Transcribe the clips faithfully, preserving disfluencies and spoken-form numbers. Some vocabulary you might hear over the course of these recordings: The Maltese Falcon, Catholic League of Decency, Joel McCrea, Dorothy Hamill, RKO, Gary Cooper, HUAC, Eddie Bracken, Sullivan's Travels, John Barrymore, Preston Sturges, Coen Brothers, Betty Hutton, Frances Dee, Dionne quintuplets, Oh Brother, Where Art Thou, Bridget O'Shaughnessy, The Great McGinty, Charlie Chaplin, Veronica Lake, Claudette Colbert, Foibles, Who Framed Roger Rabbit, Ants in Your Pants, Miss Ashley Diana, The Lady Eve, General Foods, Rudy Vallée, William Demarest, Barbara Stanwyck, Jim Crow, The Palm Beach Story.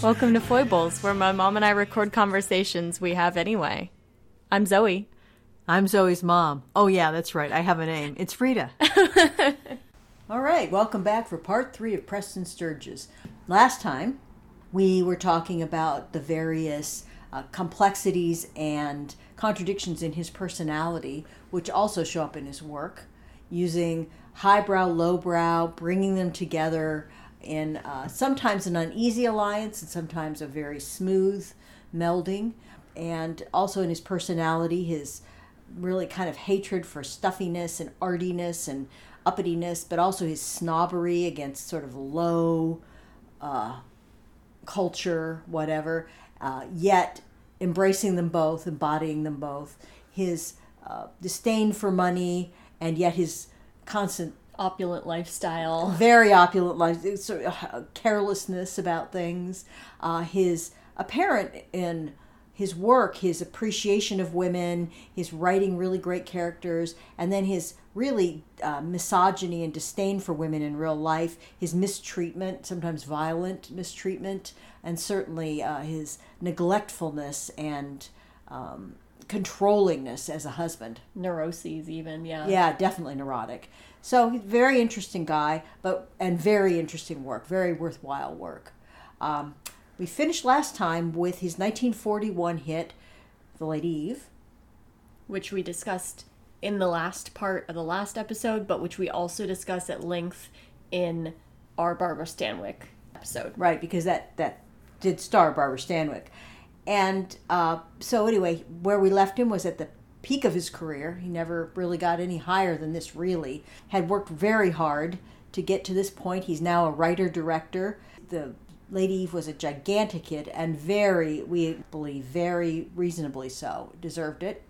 Welcome to Foibles, where my mom and I record conversations we have anyway. I'm Zoe. I'm Zoe's mom. Oh, yeah, that's right. I have a name. It's Frida. All right. Welcome back for part three of Preston Sturges. Last time, we were talking about the various uh, complexities and contradictions in his personality, which also show up in his work, using highbrow, lowbrow, bringing them together in uh, sometimes an uneasy alliance and sometimes a very smooth melding. And also in his personality, his really kind of hatred for stuffiness and artiness and uppityness, but also his snobbery against sort of low uh, culture, whatever, uh, yet embracing them both, embodying them both, his uh, disdain for money, and yet his constant opulent lifestyle. Very opulent life, sort of carelessness about things. Uh, his apparent in his work, his appreciation of women, his writing really great characters, and then his really uh, misogyny and disdain for women in real life, his mistreatment, sometimes violent mistreatment, and certainly uh, his neglectfulness and um, controllingness as a husband. Neuroses even, yeah. Yeah, definitely neurotic. So he's a very interesting guy, but and very interesting work, very worthwhile work. Um, we finished last time with his nineteen forty-one hit, The Lady Eve. Which we discussed in the last part of the last episode, but which we also discussed at length in our Barbara Stanwyck episode. Right, because that, that did star Barbara Stanwyck. And uh, so anyway, where we left him was at the peak of his career. He never really got any higher than this, really. Had worked very hard to get to this point. He's now a writer-director. The Lady Eve was a gigantic hit and very, we believe, very reasonably so. Deserved it.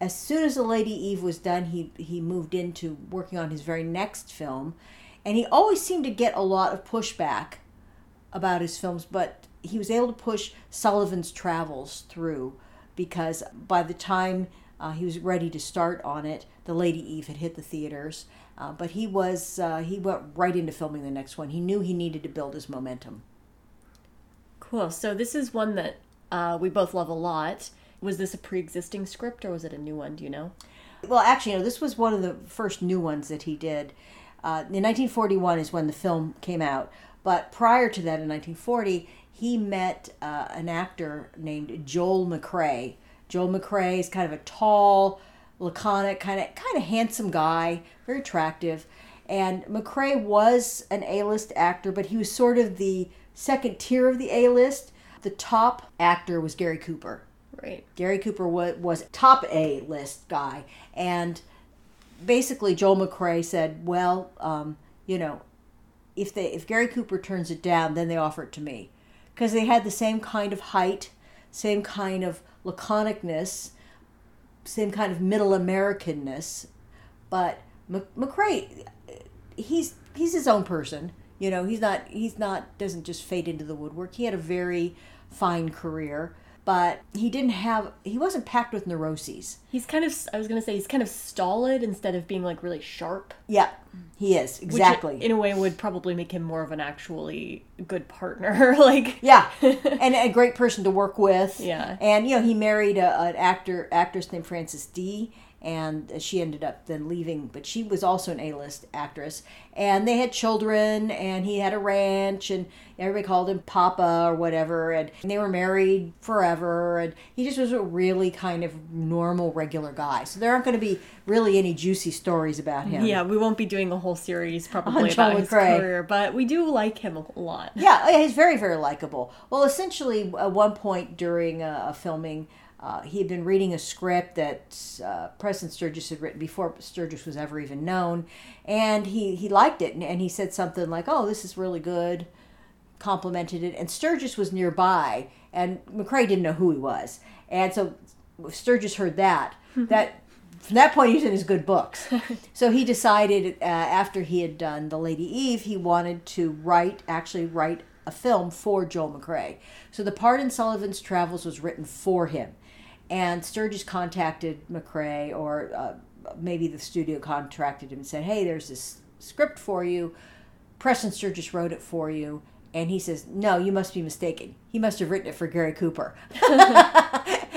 As soon as The Lady Eve was done, he, he moved into working on his very next film. And he always seemed to get a lot of pushback about his films, but he was able to push Sullivan's Travels through because by the time Uh, he was ready to start on it, The Lady Eve had hit the theaters, uh, but he was uh, he went right into filming the next one. He knew he needed to build his momentum. Cool. So this is one that uh, we both love a lot. Was this a pre-existing script or was it a new one? Do you know? Well, actually, you know, this was one of the first new ones that he did. Uh, in nineteen forty-one is when the film came out, but prior to that, in nineteen forty, he met uh, an actor named Joel McCrea. Joel McCrea is kind of a tall, laconic, kind of kind of handsome guy, very attractive. And McCrea was an A-list actor, but he was sort of the second tier of the A-list. The top actor was Gary Cooper. Right. Gary Cooper was, was top A-list guy. And basically Joel McCrea said, well, um, you know, if they if Gary Cooper turns it down, then they offer it to me. Because they had the same kind of height, same kind of laconicness, same kind of middle Americanness, but McCrea, he's he's his own person. You know, he's not he's not doesn't just fade into the woodwork. He had a very fine career, but he didn't have he wasn't packed with neuroses. He's kind of I was going to say he's kind of stolid instead of being like really sharp. Yeah, he is exactly. Which in a way would probably make him more of an actually good partner, like yeah, and a great person to work with. Yeah, and you know he married a, an actor actress named Frances Dee, and she ended up then leaving, but she was also an A-list actress, and they had children, and he had a ranch, and everybody called him Papa or whatever, and they were married forever, and he just was a really kind of normal, regular guy. So there aren't going to be really any juicy stories about him. Yeah, we won't be doing a whole series probably about his career, but we do like him a lot. Yeah, he's very, very likable. Well, essentially, at one point during a, a filming, Uh, he had been reading a script that uh, Preston Sturges had written before Sturges was ever even known, and he, he liked it, and, and he said something like, oh, this is really good, complimented it, and Sturges was nearby, and McCrea didn't know who he was, and so Sturges heard that. that From that point, he was in his good books. So he decided, uh, after he had done The Lady Eve, he wanted to write, actually write a film for Joel McCrea. So the part in Sullivan's Travels was written for him. And Sturges contacted McCrea, or uh, maybe the studio contacted him and said, hey, there's this script for you. Preston Sturges wrote it for you, And he says, no, you must be mistaken. He must have written it for Gary Cooper.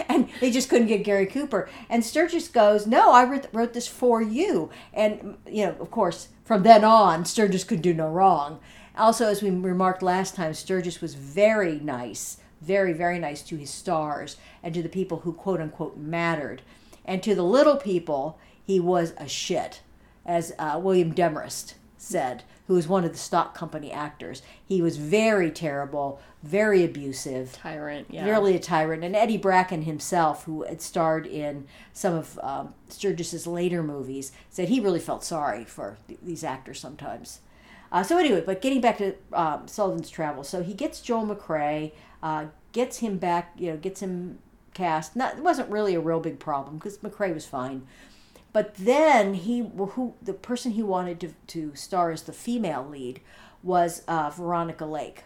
And they just couldn't get Gary Cooper. And Sturges goes, no, I wrote, wrote this for you. And, you know, of course, from then on, Sturges could do no wrong. Also, as we remarked last time, Sturges was very nice, very, very nice to his stars and to the people who, quote unquote, mattered. And to the little people, he was a shit, as uh, William Demarest said, who was one of the stock company actors. He was very terrible, very abusive. Tyrant, yeah. Really a tyrant. And Eddie Bracken himself, who had starred in some of um, Sturges's later movies, said he really felt sorry for th- these actors sometimes. Uh, so anyway, but getting back to um, Sullivan's Travels. So he gets Joel McCrea, uh, gets him back, you know, gets him cast. Not, it wasn't really a real big problem because McCrea was fine. But then he, who the person he wanted to, to star as the female lead was uh, Veronica Lake.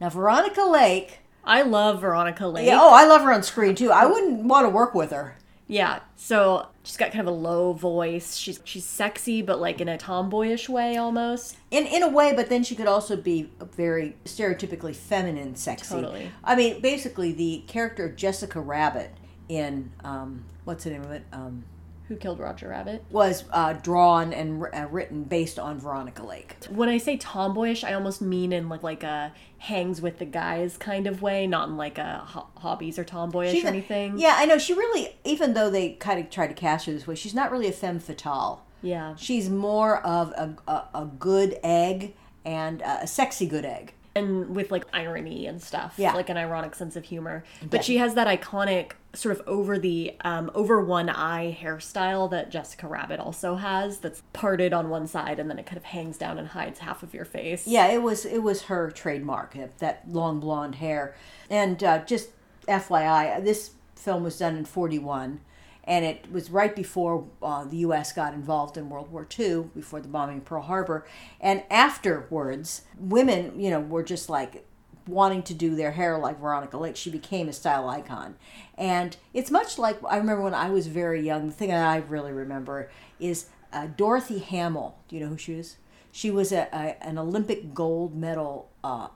Now, Veronica Lake... I love Veronica Lake. Yeah, oh, I love her on screen, too. I wouldn't want to work with her. Yeah, so she's got kind of a low voice. She's she's sexy, but like in a tomboyish way, almost. In in a way, but then she could also be very stereotypically feminine sexy. Totally. I mean, basically, the character of Jessica Rabbit in... Um, what's the name of it? Um, Who Killed Roger Rabbit? Was uh, drawn and uh, written based on Veronica Lake. When I say tomboyish, I almost mean in like, like a hangs with the guys kind of way, not in like a ho- hobbies or tomboyish she's or anything. A, yeah, I know. She really, even though they kind of tried to cast her this way, she's not really a femme fatale. Yeah. She's more of a, a, a good egg and a sexy good egg. And with like irony and stuff, yeah. Like an ironic sense of humor. But yeah. She has that iconic sort of over the um, over one eye hairstyle that Jessica Rabbit also has. That's parted on one side and then it kind of hangs down and hides half of your face. Yeah, it was it was her trademark, that long blonde hair. And uh, just F Y I, this film was done in forty-one, and it was right before uh, the U S got involved in World War Two, before the bombing of Pearl Harbor. And afterwards, women, you know, were just like wanting to do their hair like Veronica Lake. She became a style icon. And it's much like, I remember when I was very young, the thing that I really remember is uh, Dorothy Hamill. Do you know who she is? She was a, a an Olympic gold medal uh,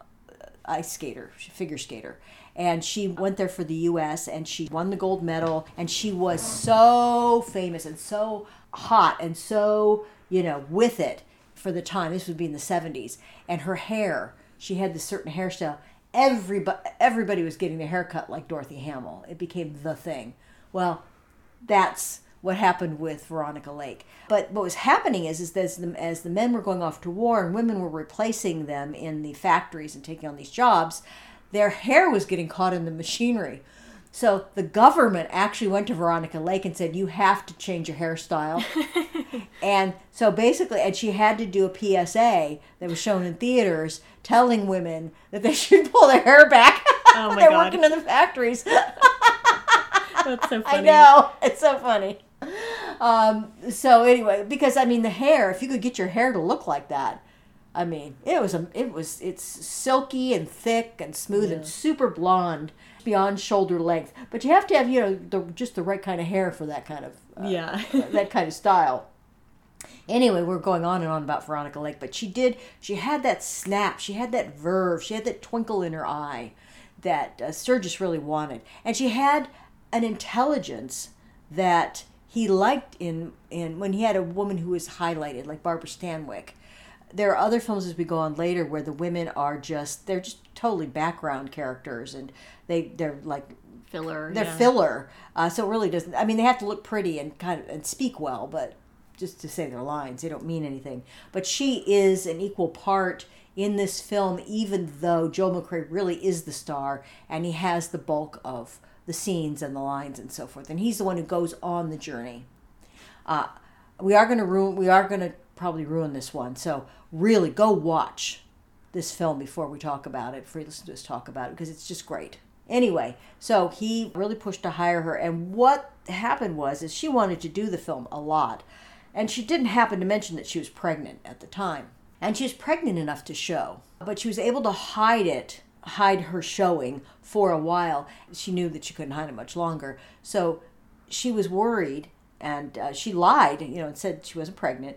ice skater, figure skater. And she went there for the U S and she won the gold medal. And she was so famous and so hot and so, you know, with it for the time. This would be in the seventies. And her hair, she had this certain hairstyle. Everybody, everybody was getting their haircut like Dorothy Hamill. It became the thing. Well, that's what happened with Veronica Lake. But what was happening is, is that as the, as the men were going off to war and women were replacing them in the factories and taking on these jobs, their hair was getting caught in the machinery. So the government actually went to Veronica Lake and said, you have to change your hairstyle. And so basically, and she had to do a P S A that was shown in theaters telling women that they should pull their hair back. Oh my They're God. Working in the factories. That's so funny. I know. It's so funny. Um, so anyway, because I mean, the hair, if you could get your hair to look like that, I mean, it was a, it was it's silky and thick and smooth yeah. and super blonde beyond shoulder length. But you have to have, you know, the, just the right kind of hair for that kind of uh, yeah that kind of style. Anyway, we're going on and on about Veronica Lake, but she did she had that snap, she had that verve, she had that twinkle in her eye that uh, Sturges really wanted, and she had an intelligence that he liked in in when he had a woman who was highlighted like Barbara Stanwyck. There are other films as we go on later where the women are just, they're just totally background characters and they, they're like... Filler. They're yeah. filler. Uh, so it really doesn't, I mean, they have to look pretty and kind of and speak well, but just to say their lines, they don't mean anything. But she is an equal part in this film, even though Joel McCrea really is the star and he has the bulk of the scenes and the lines and so forth. And he's the one who goes on the journey. Uh, we are going to ruin, we are going to probably ruin this one, so really go watch this film before we talk about it, before you listen to us talk about it, because it's just great. Anyway, so he really pushed to hire her, and what happened was is she wanted to do the film a lot, and she didn't happen to mention that she was pregnant at the time, and she was pregnant enough to show, but she was able to hide it, hide her showing for a while. She knew that she couldn't hide it much longer, so she was worried, and uh, she lied, you know, and said she wasn't pregnant.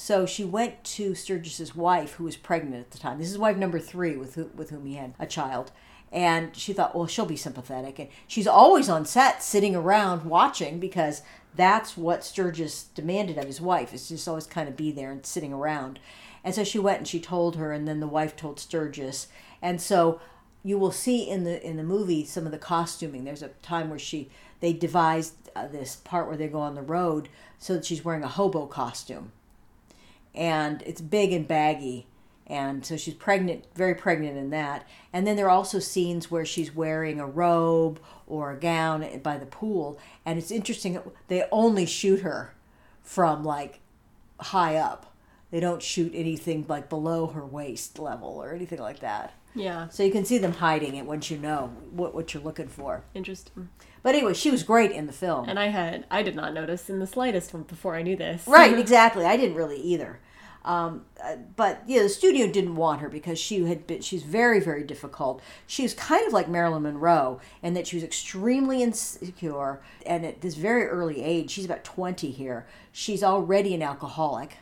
So she went to Sturgis's wife, who was pregnant at the time. This is wife number three, with who, with whom he had a child. And she thought, well, she'll be sympathetic. And she's always on set sitting around watching, because that's what Sturges demanded of his wife, is just always kind of be there and sitting around. And so she went and she told her, and then the wife told Sturges. And so you will see in the in the movie some of the costuming. There's a time where she they devised uh, this part where they go on the road so that she's wearing a hobo costume. And it's big and baggy. And so she's pregnant, very pregnant in that. And then there are also scenes where she's wearing a robe or a gown by the pool. And it's interesting, they only shoot her from like high up. They don't shoot anything like below her waist level or anything like that. Yeah. So you can see them hiding it once you know what, what you're looking for. Interesting. But anyway, she was great in the film. And I had, I did not notice in the slightest before I knew this. Right, exactly. I didn't really either. Um, but yeah, the studio didn't want her because she had been, she's very, very difficult. She was kind of like Marilyn Monroe in that she was extremely insecure. And at this very early age, she's about twenty here, she's already an alcoholic.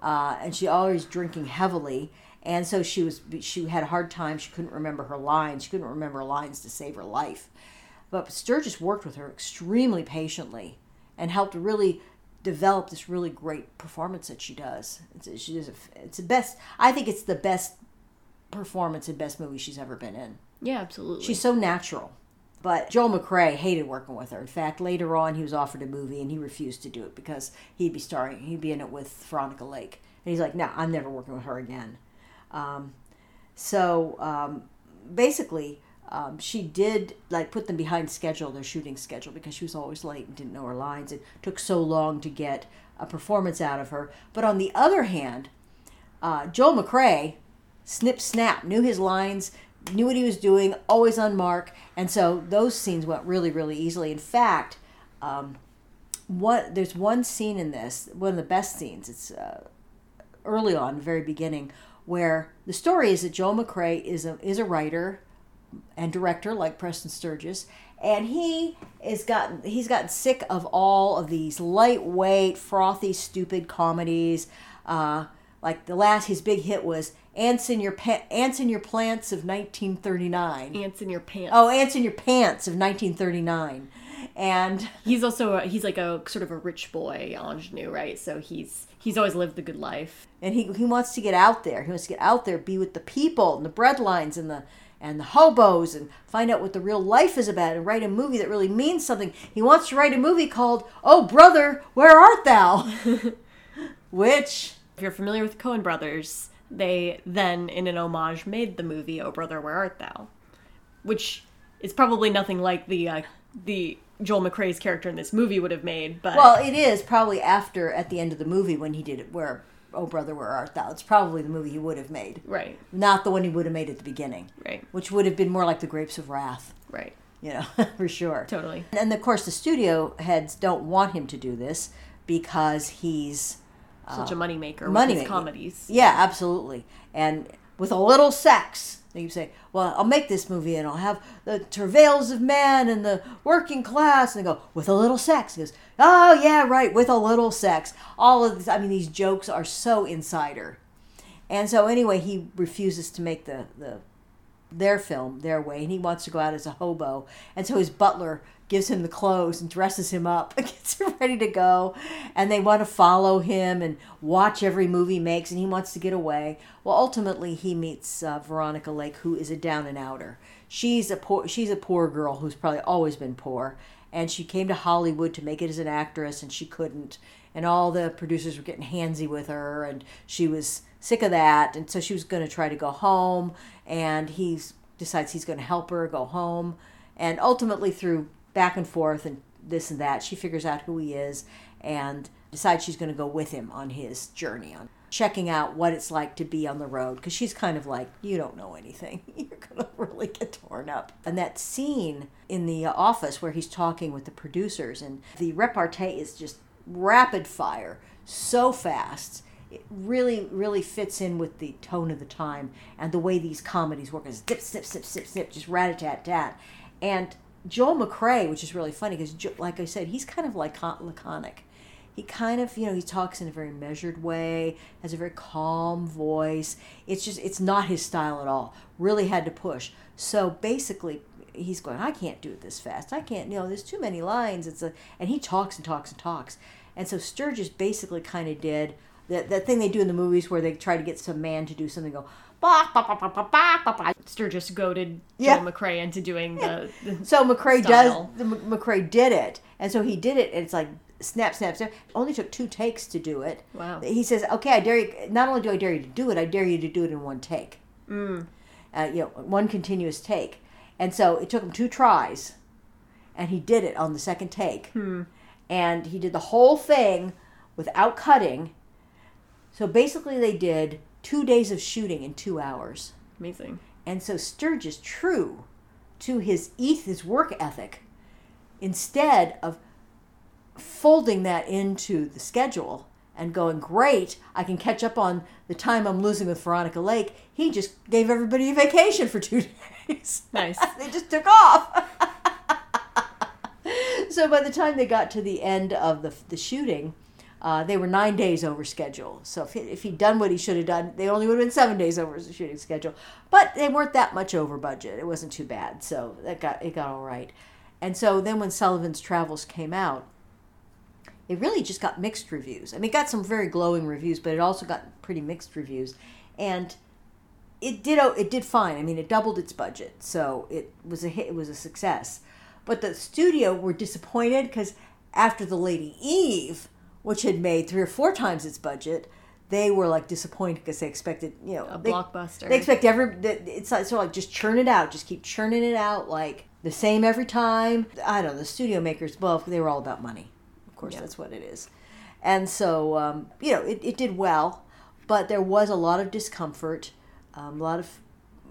Uh, and she always drinking heavily. And so she was, she had a hard time. She couldn't remember her lines. She couldn't remember lines to save her life. But Sturges worked with her extremely patiently and helped really develop this really great performance that she does. It's, she does a, it's the best, I think it's the best performance and best movie she's ever been in. Yeah, absolutely. She's so natural. But Joel McCrea hated working with her. In fact, later on he was offered a movie and he refused to do it because he'd be starring, he'd be in it with Veronica Lake. And he's like, no, I'm never working with her again. Um, so um, basically um, she did like put them behind schedule, their shooting schedule, because she was always late and didn't know her lines. It took so long to get a performance out of her. But on the other hand, uh, Joel McCrea, snip snap, knew his lines, knew what he was doing, always on mark. And so those scenes went really, really easily. In fact, um, what, there's one scene in this, one of the best scenes, it's uh, early on, very beginning, where the story is that Joel McCrea is a is a writer and director like Preston Sturges, and he is gotten he's gotten sick of all of these lightweight, frothy, stupid comedies. Uh, like the last his big hit was Ants in Your pa- Ants in Your Plants of nineteen thirty-nine. Ants in Your Pants. Oh, Ants in Your Pants of nineteen thirty-nine. And he's also a, he's like a sort of a rich boy ingenue, right? So he's he's always lived the good life, and he he wants to get out there. He wants to get out there, be with the people and the breadlines and the and the hobos, and find out what the real life is about, and write a movie that really means something. He wants to write a movie called Oh Brother, Where Art Thou? Which, if you're familiar with Coen Brothers, they then in an homage made the movie Oh Brother, Where Art Thou, which is probably nothing like the uh, the Joel McCrea's character in this movie would have made, but... Well, it is probably after, at the end of the movie, when he did it, where, Oh Brother, Where Art Thou? It's probably the movie he would have made. Right. Not the one he would have made at the beginning. Right. Which would have been more like The Grapes of Wrath. Right. You know, for sure. Totally. And, of course, the studio heads don't want him to do this because he's... Uh, Such a moneymaker money with his comedies. Yeah, absolutely. And with a little sex... You say, well, I'll make this movie and I'll have the travails of man and the working class. And they go, with a little sex. He goes, oh, yeah, right, with a little sex. All of this, I mean, these jokes are so insider. And so anyway, he refuses to make the, the their film their way. And he wants to go out as a hobo. And so his butler gives him the clothes and dresses him up and gets him ready to go. And they want to follow him and watch every movie he makes, and he wants to get away. Well, ultimately, he meets uh, Veronica Lake, who is a down-and-outer. She's a poor, she's a poor girl who's probably always been poor, and she came to Hollywood to make it as an actress, and she couldn't. And all the producers were getting handsy with her, and she was sick of that, and so she was going to try to go home, and he decides he's going to help her go home. And ultimately, through back and forth and this and that, she figures out who he is and decides she's going to go with him on his journey, on checking out what it's like to be on the road, because she's kind of like, you don't know anything. You're going to really get torn up. And that scene in the office where he's talking with the producers, and the repartee is just rapid fire, so fast. It really, really fits in with the tone of the time and the way these comedies work. It's dip, snip, snip, snip, snip, just rat-a-tat-tat. And Joel McCrea, which is really funny because, like I said, he's kind of laconic. He kind of, you know, he talks in a very measured way, has a very calm voice. It's just, it's not his style at all. Really had to push. So basically, he's going, I can't do it this fast. I can't, you know, there's too many lines. It's a, and he talks and talks and talks. And so Sturges basically kind of did that, that thing they do in the movies where they try to get some man to do something, go, bah, bah, bah, bah, bah, bah, bah, bah. Sturges goaded Joel yeah. McCrea into doing yeah. the, the So McCrea style. does, the, McCrea did it. And so he did it, and it's like, snap, snap, snap. It only took two takes to do it. Wow. He says, okay, I dare you, not only do I dare you to do it, I dare you to do it in one take. Mm. Uh, you know, one continuous take. And so it took him two tries, and he did it on the second take. Hmm. And he did the whole thing without cutting. So basically they did two days of shooting in two hours. Amazing. And so Sturges, true to his eth- his work ethic, instead of folding that into the schedule and going, great, I can catch up on the time I'm losing with Veronica Lake, he just gave everybody a vacation for two days. Nice. They just took off. So by the time they got to the end of the the shooting, uh, they were nine days over schedule. So if, he, if he'd done what he should have done, they only would have been seven days over the shooting schedule. But they weren't that much over budget. It wasn't too bad. So that got it got all right. And so then when Sullivan's Travels came out, it really just got mixed reviews. I mean, it got some very glowing reviews, but it also got pretty mixed reviews. And it did it did fine. I mean, it doubled its budget, so it was a hit, it was a success. But the studio were disappointed because after The Lady Eve, which had made three or four times its budget, they were like disappointed because they expected, you know, a they, blockbuster. They expect every it's like, sort of like just churn it out, just keep churning it out like the same every time. I don't know, the studio makers, well, they were all about money. Of course, yeah. That's what it is. And so, um, you know, it, it did well, but there was a lot of discomfort. Um, a lot of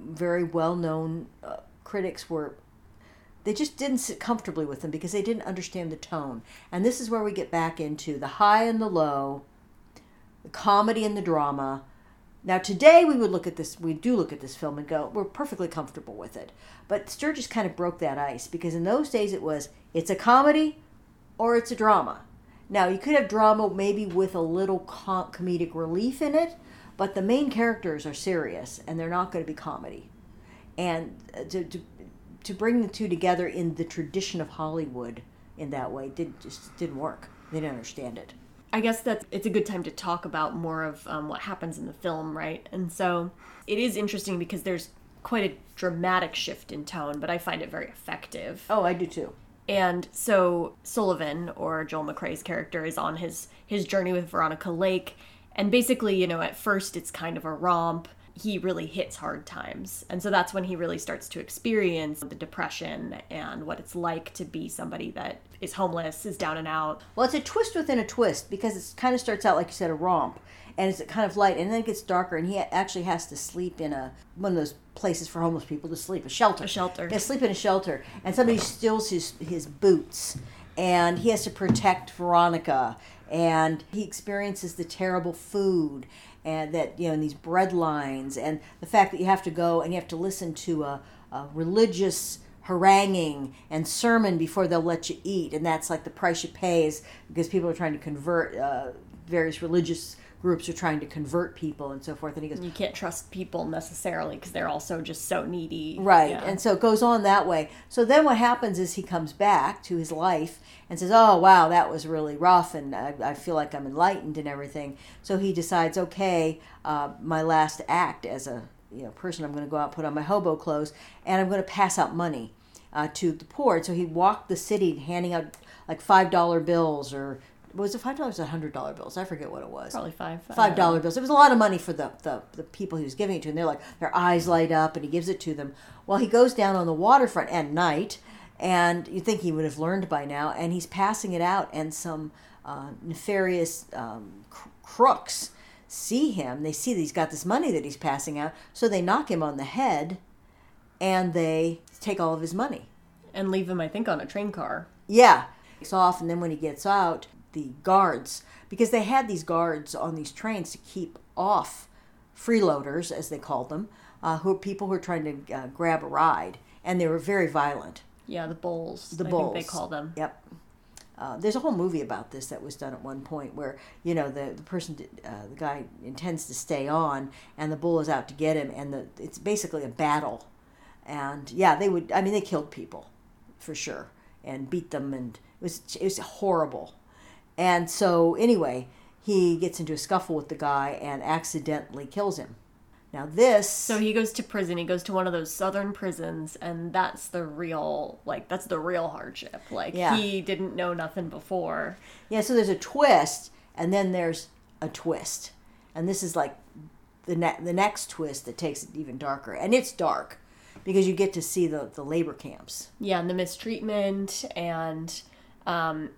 very well-known uh, critics were, they just didn't sit comfortably with them because they didn't understand the tone. And this is where we get back into the high and the low, the comedy and the drama. Now, today we would look at this, we do look at this film and go, we're perfectly comfortable with it. But Sturges kind of broke that ice because in those days it was, it's a comedy, or it's a drama. Now, you could have drama maybe with a little com- comedic relief in it, but the main characters are serious, and they're not going to be comedy. And to, to to bring the two together in the tradition of Hollywood in that way did, just didn't work. They didn't understand it. I guess that's it's a good time to talk about more of um, what happens in the film, right? And so it is interesting because there's quite a dramatic shift in tone, but I find it very effective. Oh, I do too. And so Sullivan, or Joel McCrea's character, is on his, his journey with Veronica Lake. And basically, you know, at first it's kind of a romp. He really hits hard times. And so that's when he really starts to experience the depression and what it's like to be somebody that is homeless, is down and out. Well, it's a twist within a twist because it kind of starts out, like you said, a romp. And it's kind of light, and then it gets darker, and he actually has to sleep in a one of those places for homeless people to sleep, a shelter. A shelter. Yeah, sleep in a shelter. And somebody steals his, his boots, and he has to protect Veronica, and he experiences the terrible food, and that, you know, and these bread lines, and the fact that you have to go and you have to listen to a, a religious haranguing and sermon before they'll let you eat, and that's like the price you pay is because people are trying to convert uh, various religious groups are trying to convert people and so forth. And he goes, you can't trust people necessarily because they're also just so needy. Right. Yeah. And so it goes on that way. So then what happens is he comes back to his life and says, oh, wow, that was really rough. And I, I feel like I'm enlightened and everything. So he decides, okay, uh, my last act as a you know person, I'm going to go out, put on my hobo clothes, and I'm going to pass out money uh, to the poor. And so he walked the city handing out like five dollar bills or was it five dollars or a hundred dollar bills? I forget what it was. Probably five. Five dollar bills. It was a lot of money for the, the the people he was giving it to, and they're like their eyes light up, and he gives it to them. Well, he goes down on the waterfront at night, and you'd think he would have learned by now, and he's passing it out, and some uh, nefarious um, cr- crooks see him. They see that he's got this money that he's passing out, so they knock him on the head, and they take all of his money, and leave him, I think, on a train car. Yeah, he's off, and then when he gets out, the guards, because they had these guards on these trains to keep off freeloaders, as they called them, uh, who are people who are trying to uh, grab a ride, and they were very violent. Yeah, the bulls. The I bulls. Think they call them. Yep. Uh, there's a whole movie about this that was done at one point where, you know, the, the person, did, uh, the guy intends to stay on and the bull is out to get him, and the, it's basically a battle. And yeah, they would, I mean, they killed people for sure and beat them, and it was, it was horrible. And so anyway, he gets into a scuffle with the guy and accidentally kills him. Now this... So he goes to prison. He goes to one of those southern prisons, and that's the real, like, that's the real hardship. Like, yeah. He didn't know nothing before. Yeah, so there's a twist, and then there's a twist. And this is, like, the ne- the next twist that takes it even darker. And it's dark, because you get to see the, the labor camps. Yeah, and the mistreatment, and... um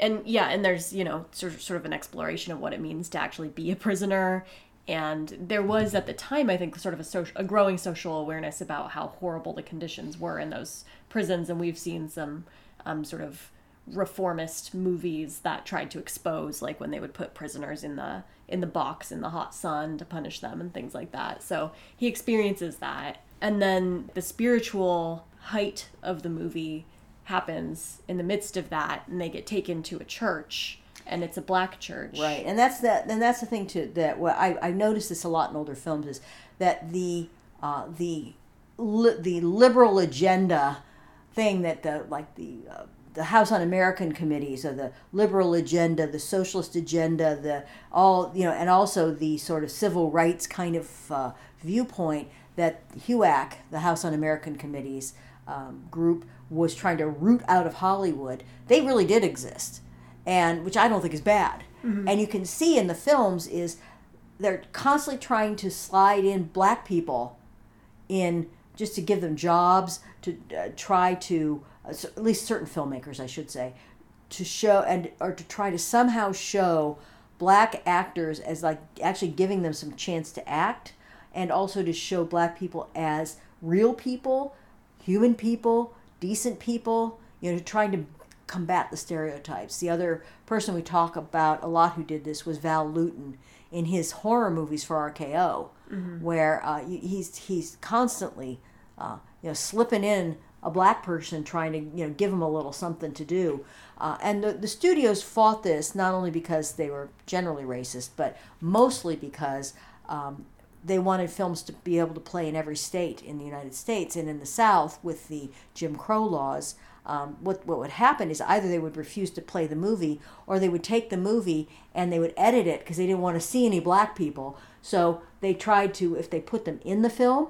And, yeah, and there's, you know, sort sort of an exploration of what it means to actually be a prisoner. And there was, at the time, I think, sort of a, social, a growing social awareness about how horrible the conditions were in those prisons. And we've seen some um, sort of reformist movies that tried to expose, like, when they would put prisoners in the in the box in the hot sun to punish them and things like that. So he experiences that. And then the spiritual height of the movie happens in the midst of that, and they get taken to a church, and it's a black church, right? And that's that. And that's the thing too. That what I I noticed this a lot in older films is that the uh, the li, the liberal agenda thing that the like the uh, the House Un-American committees, or the liberal agenda, the socialist agenda, the all you know, and also the sort of civil rights kind of uh, viewpoint that H U A C, the House Un-American committees um, group, was trying to root out of Hollywood, they really did exist, and which I don't think is bad. Mm-hmm. And you can see in the films is they're constantly trying to slide in black people in just to give them jobs, to uh, try to, uh, so at least certain filmmakers, I should say, to show, and or to try to somehow show black actors as like actually giving them some chance to act, and also to show black people as real people, human people, decent people, you know, trying to combat the stereotypes. The other person we talk about a lot who did this was Val Lewton in his horror movies for R K O, mm-hmm. where uh, he's he's constantly, uh, you know, slipping in a black person, trying to, you know, give him a little something to do. Uh, and the, the studios fought this not only because they were generally racist, but mostly because um, they wanted films to be able to play in every state in the United States. And in the South, with the Jim Crow laws, um, what what would happen is either they would refuse to play the movie, or they would take the movie and they would edit it because they didn't want to see any black people. So they tried to, if they put them in the film,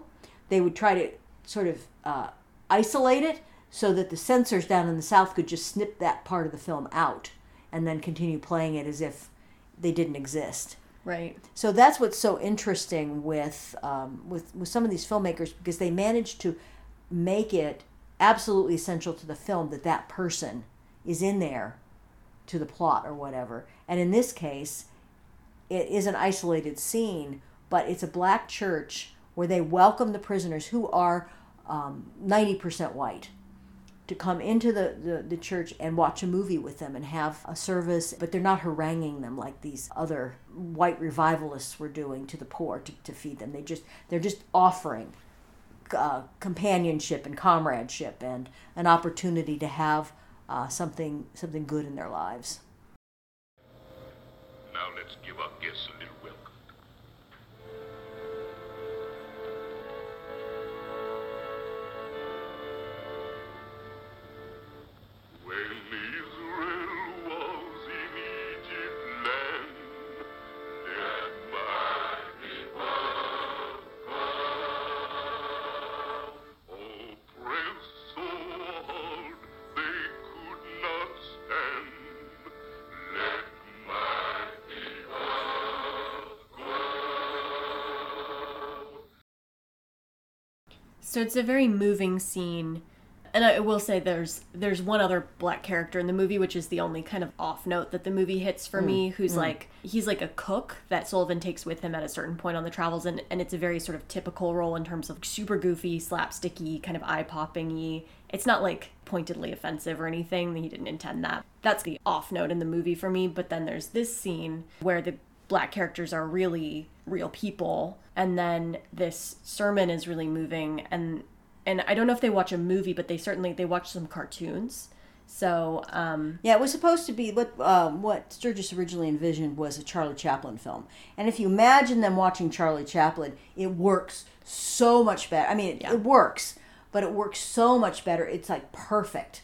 they would try to sort of uh, isolate it so that the censors down in the South could just snip that part of the film out and then continue playing it as if they didn't exist. Right. So that's what's so interesting with, um, with with some of these filmmakers, because they managed to make it absolutely essential to the film that that person is in there to the plot or whatever. And in this case, it is an isolated scene, but it's a black church where they welcome the prisoners, who are um, ninety percent white, to come into the, the, the church and watch a movie with them and have a service, but they're not haranguing them like these other white revivalists were doing to the poor to, to feed them. They just, they're just offering uh, companionship and comradeship and an opportunity to have uh, something something good in their lives. Now let's give our guests a little welcome. So it's a very moving scene, and I will say there's there's one other black character in the movie, which is the only kind of off note that the movie hits for mm, me, who's mm. like, he's like a cook that Sullivan takes with him at a certain point on the travels, and, and it's a very sort of typical role in terms of super goofy, slapsticky, kind of eye-popping-y. It's not like pointedly offensive or anything, he didn't intend that. That's the off note in the movie for me, but then there's this scene where the black characters are really real people, and then this sermon is really moving, and and I don't know if they watch a movie, but they certainly they watch some cartoons, So um, yeah, it was supposed to be what um, what Sturges originally envisioned was a Charlie Chaplin film, and if you imagine them watching Charlie Chaplin, it works so much better. I mean, it, yeah. it works, but it works so much better. It's like perfect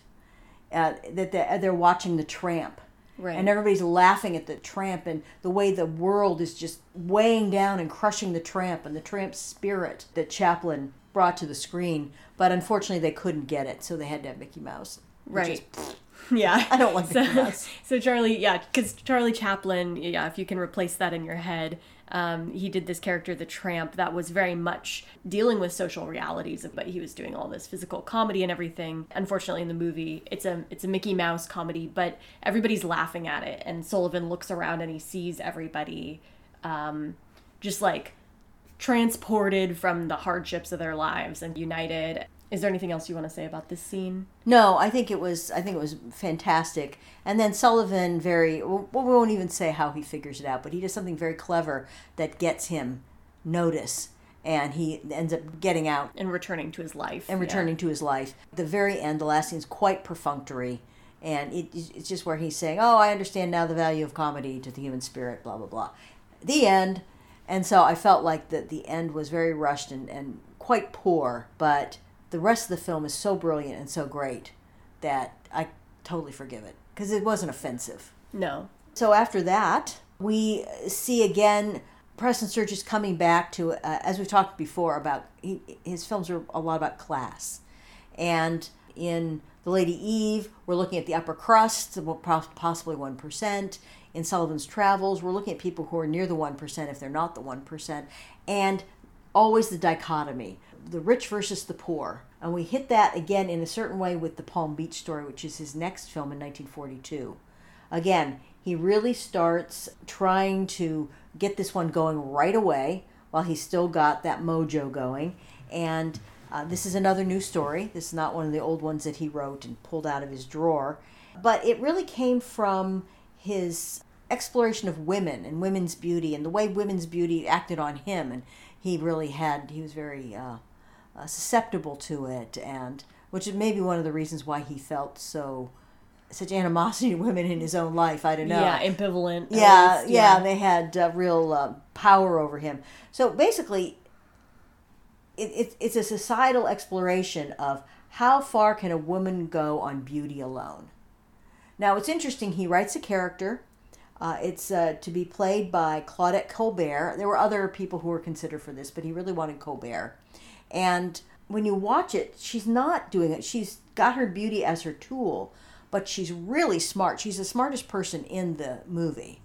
uh, that they're watching The Tramp, right? And everybody's laughing at The Tramp and the way the world is just weighing down and crushing The Tramp and the Tramp spirit that Chaplin brought to the screen. But unfortunately, they couldn't get it, so they had to have Mickey Mouse. Right. Is, yeah. I don't like so, Mickey Mouse. So Charlie, yeah, because Charlie Chaplin, yeah, if you can replace that in your head, um, he did this character, the Tramp, that was very much dealing with social realities, but he was doing all this physical comedy and everything. Unfortunately, in the movie, it's a it's a Mickey Mouse comedy, but everybody's laughing at it, and Sullivan looks around and he sees everybody um, just like transported from the hardships of their lives and united. Is there anything else you want to say about this scene? No, I think it was I think it was fantastic. And then Sullivan very, well, we won't even say how he figures it out, but he does something very clever that gets him notice, and he ends up getting out. And returning to his life. And returning yeah. to his life. The very end, the last scene is quite perfunctory, and it, it's just where he's saying, oh, I understand now the value of comedy to the human spirit, blah, blah, blah. The end. And so I felt like that the end was very rushed and, and quite poor, but the rest of the film is so brilliant and so great that I totally forgive it because it wasn't offensive. No. So after that, we see again Preston Sturges coming back to, uh, as we've talked before about, he, his films are a lot about class. And in The Lady Eve, we're looking at the upper crust, possibly one percent. In Sullivan's Travels, we're looking at people who are near the one percent if they're not the one percent. And always the dichotomy, the rich versus the poor. And we hit that again in a certain way with The Palm Beach Story, which is his next film in nineteen forty-two. Again, he really starts trying to get this one going right away while he's still got that mojo going. And uh, this is another new story. This is not one of the old ones that he wrote and pulled out of his drawer. But it really came from his exploration of women and women's beauty and the way women's beauty acted on him. And he really had, he was very uh, uh, susceptible to it, and which is maybe one of the reasons why he felt so, such animosity to women in his own life, I don't know. Yeah, ambivalent. Yeah, least, yeah, yeah, they had uh, real uh, power over him. So basically, it, it, it's a societal exploration of how far can a woman go on beauty alone. Now, it's interesting, he writes a character. Uh, it's uh, to be played by Claudette Colbert. There were other people who were considered for this, but he really wanted Colbert. And when you watch it, she's not doing it. She's got her beauty as her tool, but she's really smart. She's the smartest person in the movie.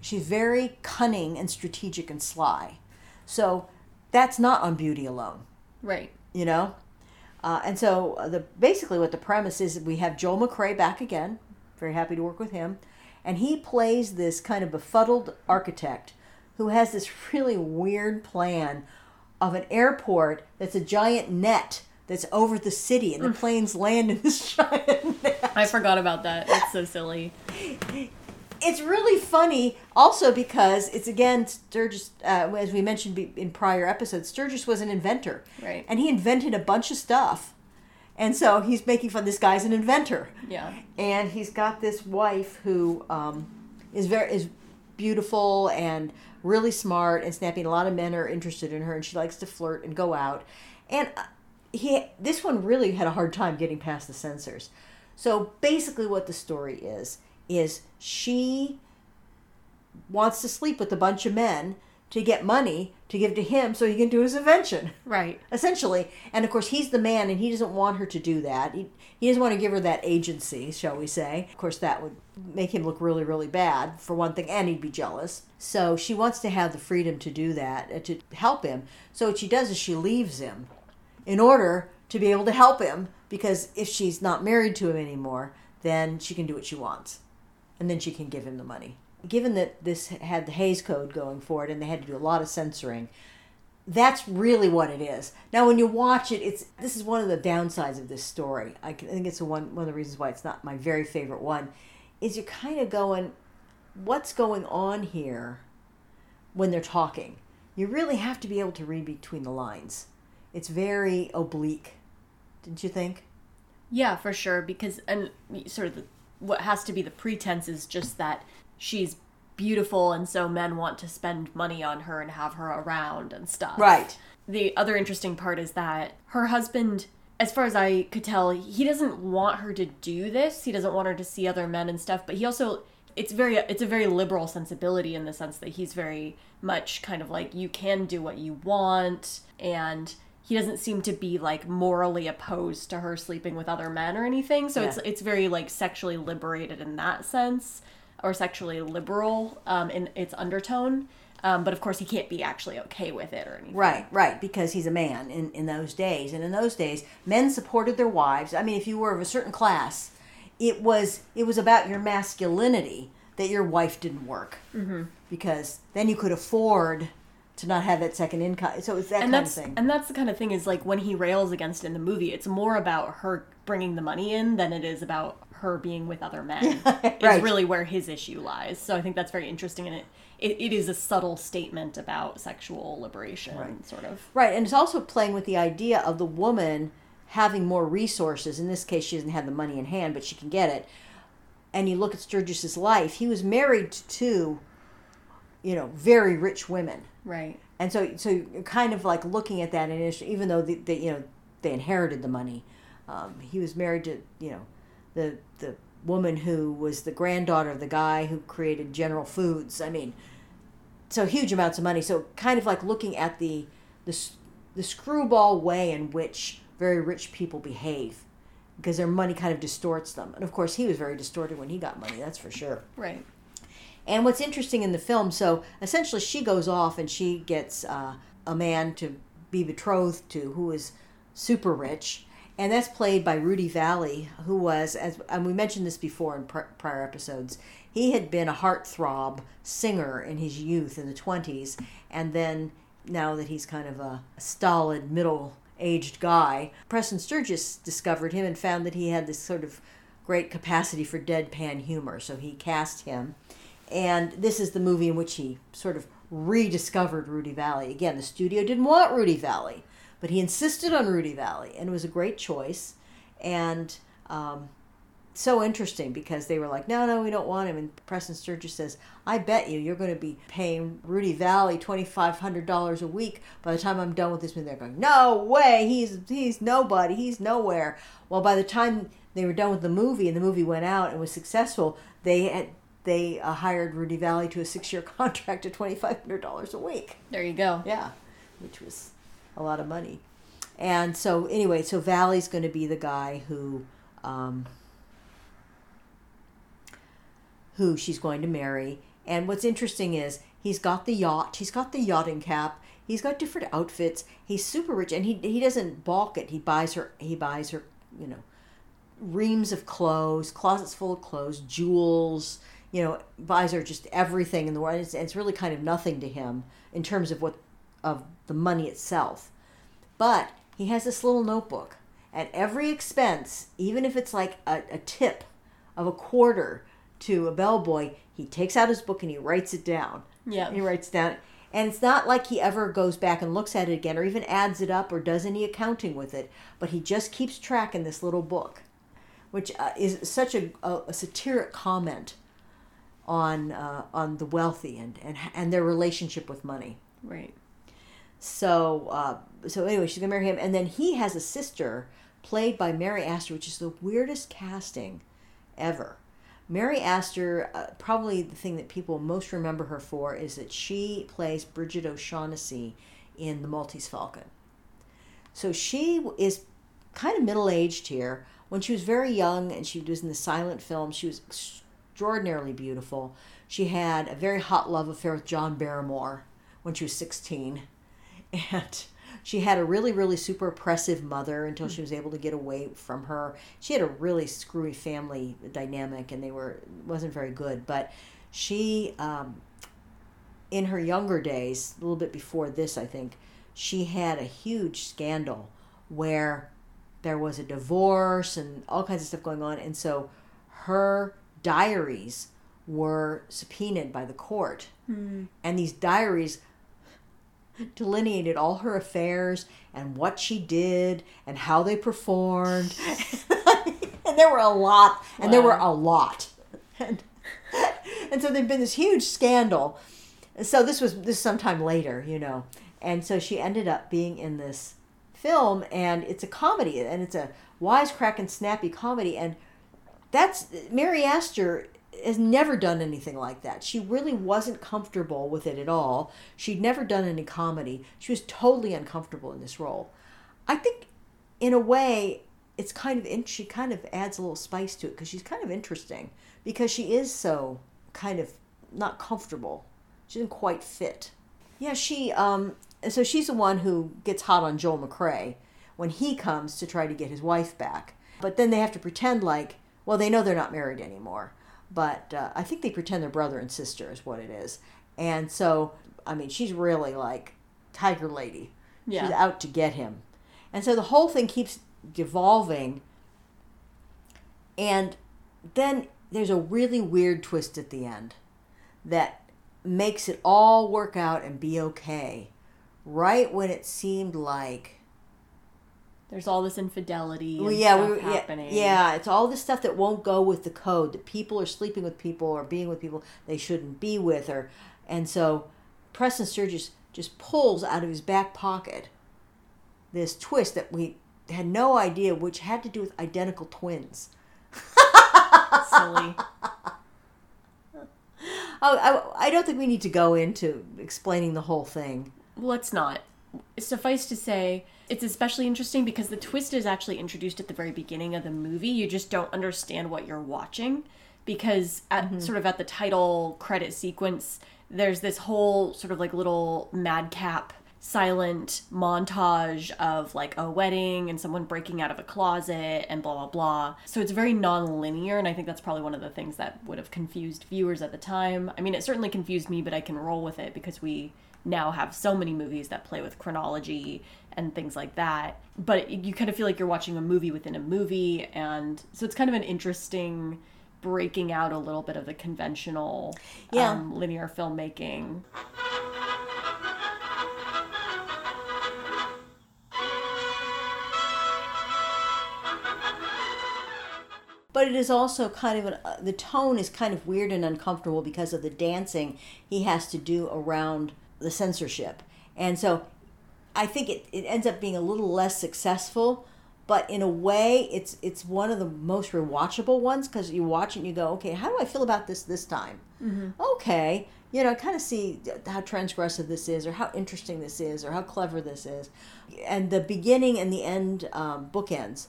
She's very cunning and strategic and sly. So that's not on beauty alone. Right. You know? Uh, and so the basically what the premise is, we have Joel McCrea back again. Very happy to work with him. And he plays this kind of befuddled architect who has this really weird plan of an airport that's a giant net that's over the city, and the planes land in this giant net. I forgot about that. That's so silly. It's really funny also because it's, again, Sturges, uh, as we mentioned in prior episodes, Sturges was an inventor. Right. And he invented a bunch of stuff. And so he's making fun. This guy's an inventor. Yeah. And he's got this wife who um, is very is beautiful and really smart and snappy. And a lot of men are interested in her, and she likes to flirt and go out. And he this one really had a hard time getting past the censors. So basically, what the story is is she wants to sleep with a bunch of men to get money to give to him so he can do his invention. Right. Essentially. And, of course, he's the man, and he doesn't want her to do that. He, he doesn't want to give her that agency, shall we say. Of course, that would make him look really, really bad, for one thing, and he'd be jealous. So she wants to have the freedom to do that, uh, to help him. So what she does is she leaves him in order to be able to help him, because if she's not married to him anymore, then she can do what she wants, and then she can give him the money. Given that this had the Hays Code going for it and they had to do a lot of censoring, that's really what it is. Now, when you watch it, it's this is one of the downsides of this story. I think it's one, one of the reasons why it's not my very favorite one, is you're kind of going, what's going on here when they're talking? You really have to be able to read between the lines. It's very oblique, didn't you think? Yeah, for sure, because and sort of the, what has to be the pretense is just that she's beautiful and so men want to spend money on her and have her around and stuff. Right. The other interesting part is that her husband, as far as I could tell, he doesn't want her to do this. He doesn't want her to see other men and stuff, but he also... It's very, it's a very liberal sensibility in the sense that he's very much kind of like, you can do what you want, and he doesn't seem to be like morally opposed to her sleeping with other men or anything. So yeah. it's it's very like sexually liberated in that sense, or sexually liberal um, in its undertone. Um, but of course, he can't be actually okay with it or anything. Right, right, because he's a man in, in those days. And in those days, men supported their wives. I mean, if you were of a certain class... It was it was about your masculinity that your wife didn't work, mm-hmm. because then you could afford to not have that second income. So it's that and kind that's, of thing. And that's the kind of thing is like when he rails against it in the movie, it's more about her bringing the money in than it is about her being with other men. Right. It's really where his issue lies. So I think that's very interesting, and it it, it is a subtle statement about sexual liberation, right. sort of. Right, and it's also playing with the idea of the woman having more resources. In this case, she doesn't have the money in hand, but she can get it. And you look at Sturges's life. He was married to, you know, very rich women. Right. And so so you're kind of like looking at that, and even though, they, they, you know, they inherited the money, um, he was married to, you know, the the woman who was the granddaughter of the guy who created General Foods. I mean, so huge amounts of money. So kind of like looking at the the, the screwball way in which very rich people behave, because their money kind of distorts them. And of course, he was very distorted when he got money, that's for sure. Right. And what's interesting in the film, so essentially she goes off and she gets uh, a man to be betrothed to who is super rich, and that's played by Rudy Vallée, who was, as and we mentioned this before in pr- prior episodes, he had been a heartthrob singer in his youth in the twenties, and then now that he's kind of a stolid middle aged guy, Preston Sturges discovered him and found that he had this sort of great capacity for deadpan humor, so he cast him. And this is the movie in which he sort of rediscovered Rudy Vallée. Again, the studio didn't want Rudy Vallée, but he insisted on Rudy Vallée, and it was a great choice. And um, so interesting, because they were like, no, no, we don't want him. And Preston Sturges says, I bet you you're going to be paying Rudy Vallée twenty-five hundred dollars a week by the time I'm done with this movie. They're going, no way, he's he's nobody, he's nowhere. Well, by the time they were done with the movie and the movie went out and was successful, they had, they uh, hired Rudy Vallée to a six-year contract at twenty-five hundred dollars a week. There you go. Yeah, which was a lot of money. And so anyway, so Vallee's going to be the guy who... Um, who she's going to marry. And what's interesting is he's got the yacht, he's got the yachting cap, he's got different outfits, he's super rich, and he he doesn't balk it. He buys her, he buys her, you know, reams of clothes, closets full of clothes, jewels, you know, buys her just everything in the world. It's, it's really kind of nothing to him in terms of what, of the money itself. But he has this little notebook. At every expense, even if it's like a, a tip of a quarter to a bellboy, he takes out his book and he writes it down. Yeah. He writes down. And it's not like he ever goes back and looks at it again, or even adds it up, or does any accounting with it, but he just keeps track in this little book, which uh, is such a, a, a satiric comment on uh, on the wealthy and, and and their relationship with money. Right. So, uh, so anyway, she's going to marry him. And then he has a sister played by Mary Astor, which is the weirdest casting ever. Mary Astor, uh, probably the thing that people most remember her for is that she plays Bridget O'Shaughnessy in The Maltese Falcon. So she is kind of middle-aged here. When she was very young and she was in the silent film, she was extraordinarily beautiful. She had a very hot love affair with John Barrymore when she was sixteen. And she had a really, really super oppressive mother until mm-hmm. she was able to get away from her. She had a really screwy family dynamic, and they were wasn't very good. But she, um, in her younger days, a little bit before this, I think, she had a huge scandal where there was a divorce and all kinds of stuff going on. And so her diaries were subpoenaed by the court. Mm-hmm. And these diaries delineated all her affairs and what she did and how they performed. I And there were a lot. And wow. there were a lot. And, and so there'd been this huge scandal. So this was this sometime later, you know. And so she ended up being in this film, and it's a comedy, and it's a wisecrack and snappy comedy. And that's, Mary Astor has never done anything like that. She really wasn't comfortable with it at all. She'd never done any comedy. She was totally uncomfortable in this role. I think, in a way, it's kind of, she kind of adds a little spice to it, because she's kind of interesting, because she is so kind of not comfortable. She didn't quite fit. Yeah, she, um, so she's the one who gets hot on Joel McCrea when he comes to try to get his wife back. But then they have to pretend like, well, they know they're not married anymore. But uh, I think they pretend they're brother and sister is what it is. And so, I mean, she's really like Tiger Lady. Yeah. She's out to get him. And so the whole thing keeps devolving. And then there's a really weird twist at the end that makes it all work out and be okay. Right when it seemed like there's all this infidelity well, and yeah, stuff we, yeah, happening. Yeah, it's all this stuff that won't go with the code, that people are sleeping with people or being with people they shouldn't be with. Or, and so Preston Sturges just pulls out of his back pocket this twist that we had no idea, which had to do with identical twins. Silly. Oh, I, I don't think we need to go into explaining the whole thing. Let's not. Suffice to say, it's especially interesting because the twist is actually introduced at the very beginning of the movie. You just don't understand what you're watching because at, mm-hmm. sort of at the title credit sequence, there's this whole sort of like little madcap silent montage of like a wedding and someone breaking out of a closet and blah, blah, blah. So it's very non-linear, and I think that's probably one of the things that would have confused viewers at the time. I mean, it certainly confused me, but I can roll with it because we now have so many movies that play with chronology and things like that. But you kind of feel like you're watching a movie within a movie, and so it's kind of an interesting breaking out a little bit of the conventional yeah. um, linear filmmaking. But it is also kind of, an, uh, the tone is kind of weird and uncomfortable because of the dancing he has to do around the censorship. And so I think it, it ends up being a little less successful, but in a way it's it's one of the most rewatchable ones because you watch it and you go, okay, how do I feel about this this time? Mm-hmm. Okay, you know, I kind of see how transgressive this is or how interesting this is or how clever this is. And the beginning and the end um, bookends.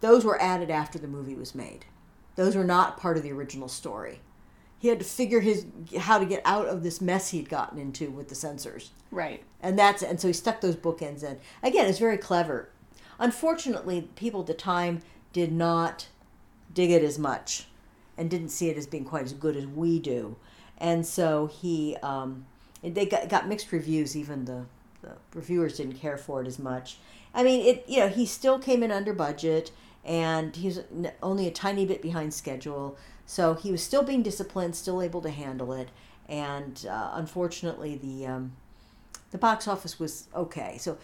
Those were added after the movie was made. Those were not part of the original story. He had to figure his how to get out of this mess he'd gotten into with the censors. Right. And that's and so he stuck those bookends in. Again, it's very clever. Unfortunately, people at the time did not dig it as much and didn't see it as being quite as good as we do. And so he, um, they got, got mixed reviews. Even the, the reviewers didn't care for it as much. I mean, it. You know, he still came in under budget. And he was only a tiny bit behind schedule. So he was still being disciplined, still able to handle it. And uh, unfortunately, the um, the box office was okay. So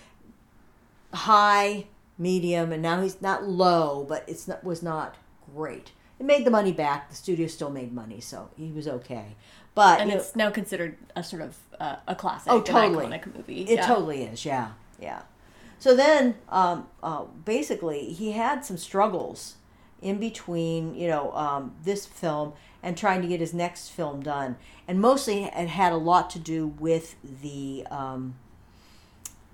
high, medium, and now he's not low, but it's not, was not great. It made the money back. The studio still made money, so he was okay. But And it's know, now considered a sort of uh, a classic, oh, totally. An iconic movie. It yeah. totally is, yeah, yeah. So then, um, uh, basically, he had some struggles in between, you know, um, this film and trying to get his next film done. And mostly it had a lot to do with the um,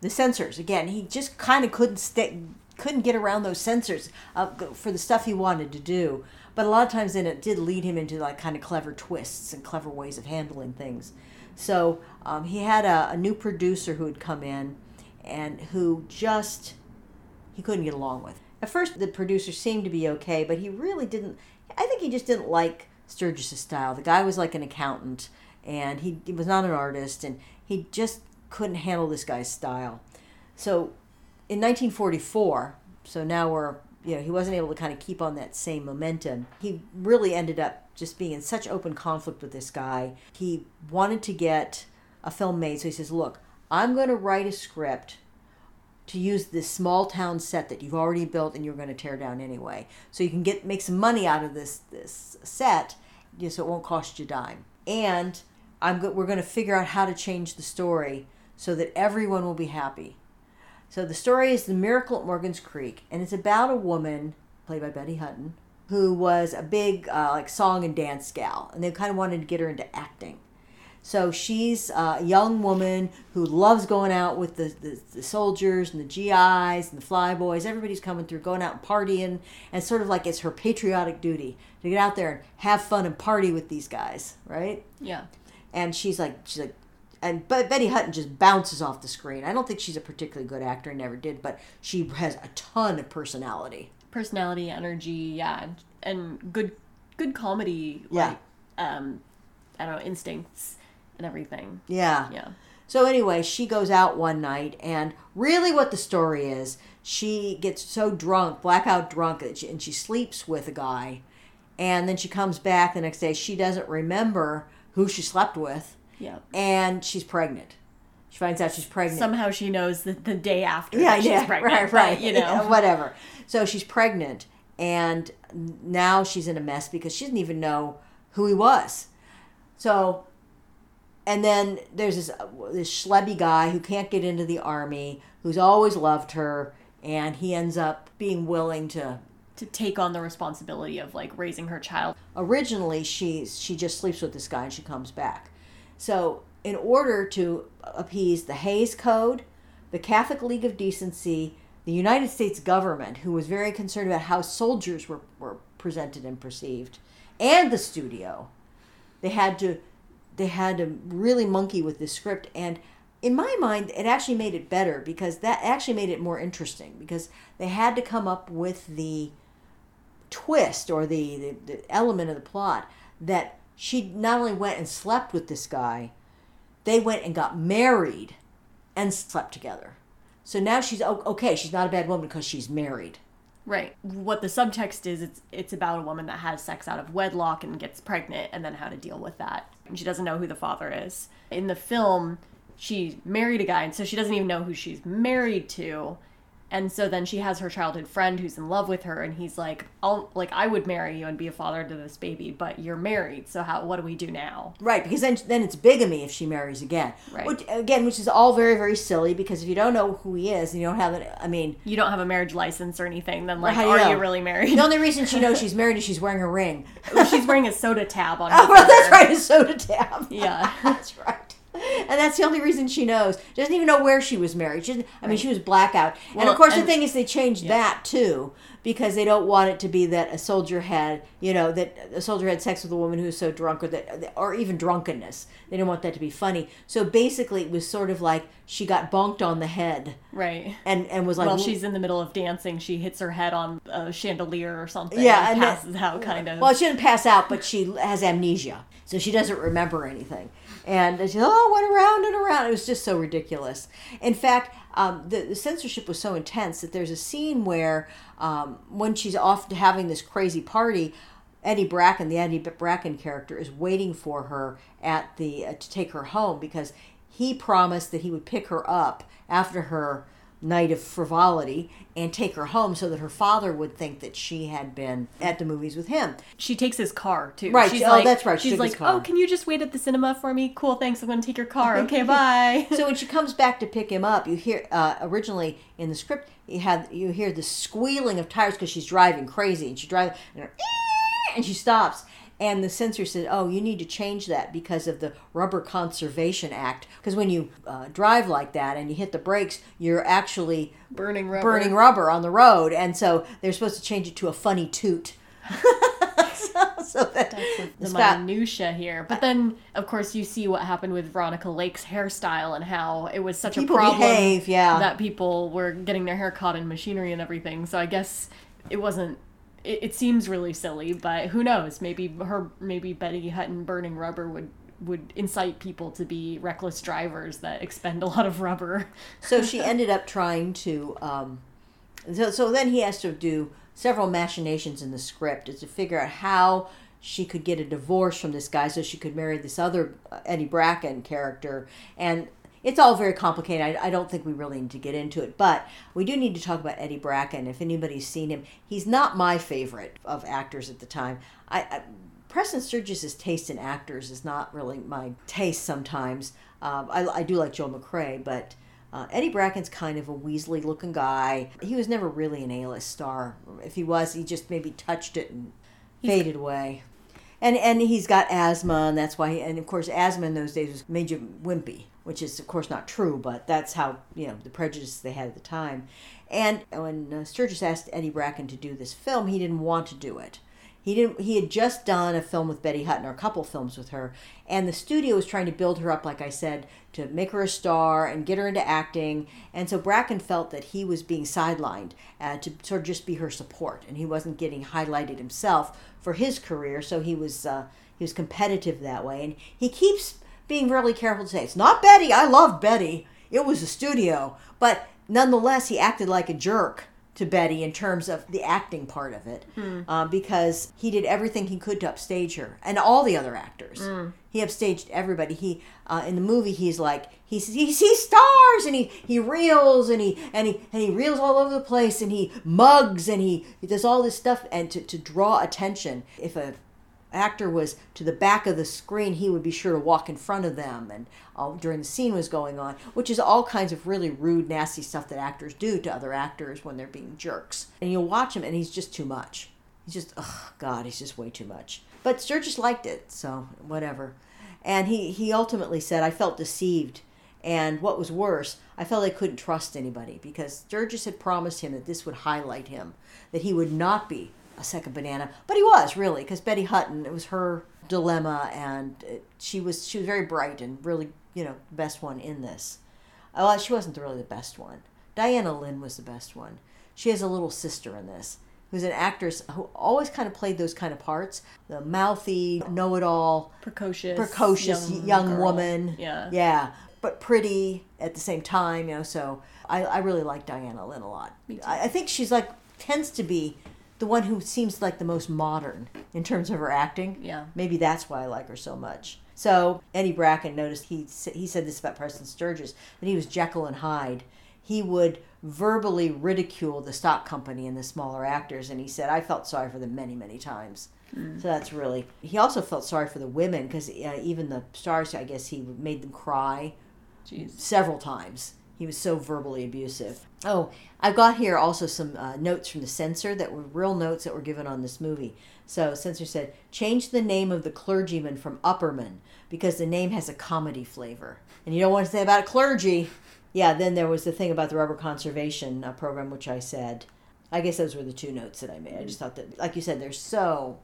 the censors. Again, he just kind of couldn't stay, couldn't get around those censors uh, for the stuff he wanted to do. But a lot of times then it did lead him into like kind of clever twists and clever ways of handling things. So um, he had a, a new producer who had come in. And who just, he couldn't get along with. At first, the producer seemed to be okay, but he really didn't, I think he just didn't like Sturges' style. The guy was like an accountant, and he, he was not an artist, and he just couldn't handle this guy's style. So in nineteen forty-four, so now we're, you know, he wasn't able to kind of keep on that same momentum. He really ended up just being in such open conflict with this guy. He wanted to get a film made, so he says, look, I'm going to write a script to use this small town set that you've already built and you're going to tear down anyway. So you can get make some money out of this this set, so it won't cost you a dime. And I'm go- we're going to figure out how to change the story so that everyone will be happy. So the story is The Miracle at Morgan's Creek, and it's about a woman, played by Betty Hutton, who was a big uh, like song and dance gal, and they kind of wanted to get her into acting. So she's a young woman who loves going out with the, the, the soldiers and the G Is and the fly boys. Everybody's coming through, going out and partying, and sort of like it's her patriotic duty to get out there and have fun and party with these guys, right? Yeah. And she's like, she's like, and Betty Hutton just bounces off the screen. I don't think she's a particularly good actor, never did, but she has a ton of personality. Personality, energy, yeah, and good, good comedy, like, yeah. um, I don't know, instincts. And everything. Yeah. Yeah. So anyway, she goes out one night, and really what the story is, she gets so drunk, blackout drunk, and she, and she sleeps with a guy, and then she comes back the next day. She doesn't remember who she slept with. Yeah. And she's pregnant. She finds out she's pregnant. Somehow she knows that the day after yeah, she's yeah, pregnant. Right, right. But, you know. Yeah, whatever. So she's pregnant, and now she's in a mess because she doesn't even know who he was. So... And then there's this this schlebby guy who can't get into the army, who's always loved her, and he ends up being willing to... To take on the responsibility of, like, raising her child. Originally, she, she just sleeps with this guy and she comes back. So, in order to appease the Hays Code, the Catholic League of Decency, the United States government, who was very concerned about how soldiers were, were presented and perceived, and the studio, they had to... They had to really monkey with this script, and in my mind, it actually made it better because that actually made it more interesting because they had to come up with the twist or the, the, the element of the plot that she not only went and slept with this guy, they went and got married and slept together. So now she's, okay, she's not a bad woman because she's married. Right. What the subtext is, it's it's about a woman that has sex out of wedlock and gets pregnant, and then how to deal with that. And she doesn't know who the father is. In the film, she married a guy, and so she doesn't even know who she's married to. And so then she has her childhood friend who's in love with her, and he's like, "I'll like I would marry you and be a father to this baby, but you're married, so how? What do we do now?" Right, because then then it's bigamy if she marries again. Right, which, again, which is all very very silly because if you don't know who he is and you don't have it, I mean, you don't have a marriage license or anything. Then like, how are you, know? you really married? The only reason she knows she's married is she's wearing a ring. She's wearing a soda tab on. Oh, her well, that's right, a soda tab. Yeah, that's right. And that's the only reason she knows. She doesn't even know where she was married. She I mean, right. She was blackout. Well, and, of course, and the thing is they changed yeah. that, too, because they don't want it to be that a soldier had, you know, that a soldier had sex with a woman who was so drunk or that, or even drunkenness. They didn't want that to be funny. So, basically, it was sort of like she got bonked on the head. Right. And and was like... While well, she's in the middle of dancing, she hits her head on a chandelier or something. Yeah. And, and passes that, out, kind of. Well, she didn't pass out, but she has amnesia. So, she doesn't remember anything. And she oh, went around and around. It was just so ridiculous. In fact, um, the, the censorship was so intense that there's a scene where um, when she's off to having this crazy party, Eddie Bracken, the Eddie Bracken character, is waiting for her at the uh, to take her home because he promised that he would pick her up after her night of frivolity and take her home so that her father would think that she had been at the movies with him. She takes his car too. Right. She's oh, like, that's right. She she's like, oh, can you just wait at the cinema for me? Cool, thanks. I'm going to take your car. Okay, bye. So when she comes back to pick him up, you hear uh, originally in the script you have you hear the squealing of tires because she's driving crazy and she drives and, and she stops. And the censor said, oh, you need to change that because of the Rubber Conservation Act. Because when you uh, drive like that and you hit the brakes, you're actually burning rubber. burning rubber on the road. And so they're supposed to change it to a funny toot. so, so that, That's like the Scott, minutia here. But then, of course, you see what happened with Veronica Lake's hairstyle and how it was such a problem behave, yeah. that people were getting their hair caught in machinery and everything. So I guess it wasn't... It, it seems really silly, but who knows? Maybe her, maybe Betty Hutton burning rubber would, would incite people to be reckless drivers that expend a lot of rubber. So she ended up trying to... Um, so, so then he has to do several machinations in the script is to figure out how she could get a divorce from this guy so she could marry this other Eddie Bracken character. And it's all very complicated. I, I don't think we really need to get into it, but we do need to talk about Eddie Bracken. If anybody's seen him, he's not my favorite of actors at the time. I, I Preston Sturges' taste in actors is not really my taste sometimes. Um, I, I do like Joel McCrea, but uh, Eddie Bracken's kind of a Weasley-looking guy. He was never really an A-list star. If he was, he just maybe touched it and he's faded away. And and he's got asthma, and that's why. He, and of course, asthma in those days was made you wimpy, which is of course not true, but that's how, you know, the prejudice they had at the time. And when uh, Sturges asked Eddie Bracken to do this film, he didn't want to do it. He didn't. He had just done a film with Betty Hutton, or a couple films with her, and the studio was trying to build her up, like I said, to make her a star and get her into acting. And so Bracken felt that he was being sidelined uh, to sort of just be her support, and he wasn't getting highlighted himself for his career. So he was uh, he was competitive that way, and he keeps being really careful to say it's not Betty. I love Betty. It was the studio, but nonetheless, he acted like a jerk to Betty in terms of the acting part of it, mm. uh, because he did everything he could to upstage her and all the other actors. Mm. He upstaged everybody. He uh, in the movie he's like he he sees stars and he he reels and he and he and he reels all over the place and he mugs and he, he does all this stuff and to, to draw attention. If a actor was to the back of the screen, he would be sure to walk in front of them and all during the scene was going on, which is all kinds of really rude, nasty stuff that actors do to other actors when they're being jerks. And you'll watch him and he's just too much. He's just, oh God, he's just way too much. But Sturges liked it, so whatever. And he, he ultimately said, I felt deceived. And what was worse, I felt I couldn't trust anybody because Sturges had promised him that this would highlight him, that he would not be a second banana, but he was really, because Betty Hutton, it was her dilemma, and it, she was she was very bright and really, you know, the best one in this. Well, she wasn't really the best one. Diana Lynn was the best one. She has a little sister in this who's an actress who always kind of played those kind of parts, the mouthy, know-it-all, precocious, precocious young, young woman. Yeah, yeah, but pretty at the same time, you know. So I, I really like Diana Lynn a lot. Me too. I, I think she's like tends to be the one who seems like the most modern in terms of her acting. Yeah. Maybe that's why I like her so much. So Eddie Bracken noticed, he he said this about Preston Sturges, that he was Jekyll and Hyde. He would verbally ridicule the stock company and the smaller actors, and he said, I felt sorry for them many, many times. Mm. So that's really... He also felt sorry for the women, because uh, even the stars, I guess he made them cry. Jeez. Several times. He was so verbally abusive. Oh, I've got here also some uh, notes from the censor that were real notes that were given on this movie. So censor said, change the name of the clergyman from Upperman because the name has a comedy flavor. And you don't want to say about clergy. Yeah, then there was the thing about the rubber conservation uh, program, which I said. I guess those were the two notes that I made. I just thought that, like you said, they're so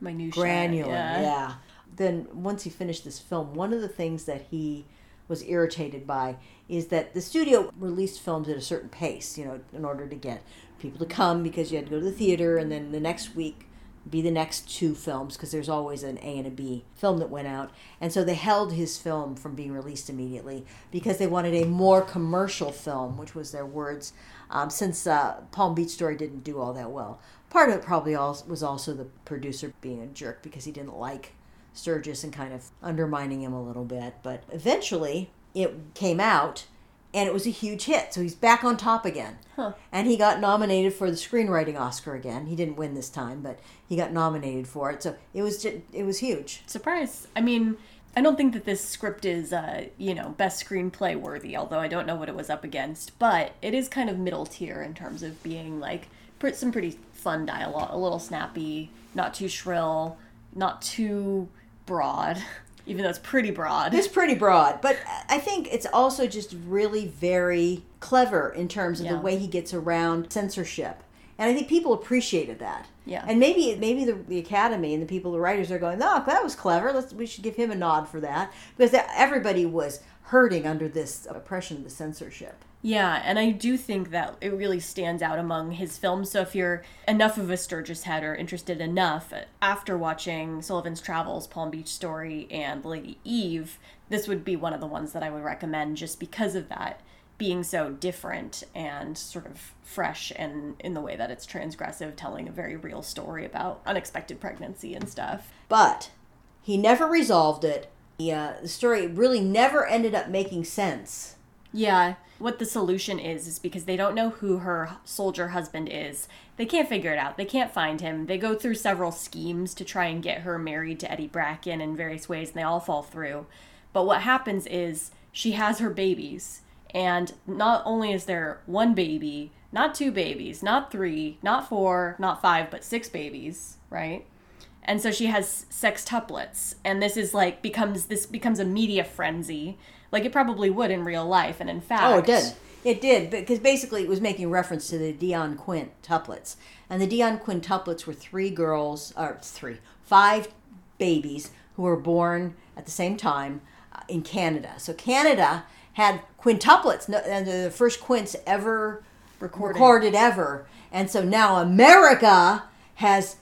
minutiae, granular. Yeah. yeah. Then once he finished this film, one of the things that he was irritated by is that the studio released films at a certain pace, you know, in order to get people to come because you had to go to the theater, and then the next week be the next two films because there's always an A and a B film that went out. And so they held his film from being released immediately because they wanted a more commercial film, which was their words, um, since uh, Palm Beach Story didn't do all that well. Part of it probably was also the producer being a jerk because he didn't like Sturges and kind of undermining him a little bit, but eventually it came out and it was a huge hit, so he's back on top again. Huh. And he got nominated for the screenwriting Oscar again. He didn't win this time, but he got nominated for it, so it was just, it was huge. Surprise. I mean, I don't think that this script is uh, you know, best screenplay worthy, although I don't know what it was up against, but it is kind of middle tier in terms of being like some pretty fun dialogue, a little snappy, not too shrill, not too broad, even though it's pretty broad. It's pretty broad, but I think it's also just really very clever in terms of yeah. the way he gets around censorship. And I think people appreciated that. Yeah. And maybe maybe the, the Academy and the people, the writers, are going, no, that was clever. Let's we should give him a nod for that. Because that, everybody was hurting under this oppression of the censorship. Yeah, and I do think that it really stands out among his films. So if you're enough of a Sturges head or interested enough, after watching Sullivan's Travels, Palm Beach Story, and The Lady Eve, this would be one of the ones that I would recommend just because of that being so different and sort of fresh and in the way that it's transgressive, telling a very real story about unexpected pregnancy and stuff. But he never resolved it. the uh, story really never ended up making sense. Yeah. What the solution is, is because they don't know who her soldier husband is. They can't figure it out. They can't find him. They go through several schemes to try and get her married to Eddie Bracken in various ways, and they all fall through. But what happens is she has her babies, and not only is there one baby, not two babies, not three, not four, not five, but six babies, right? And so she has sextuplets, and this is like becomes this becomes a media frenzy, like it probably would in real life, and in fact, oh, it did, it did, because basically it was making reference to the Dionne quintuplets, and the Dionne quintuplets were three girls, or three, five babies who were born at the same time in Canada. So Canada had quintuplets, and the first quints ever recorded, recorded ever, and so now America has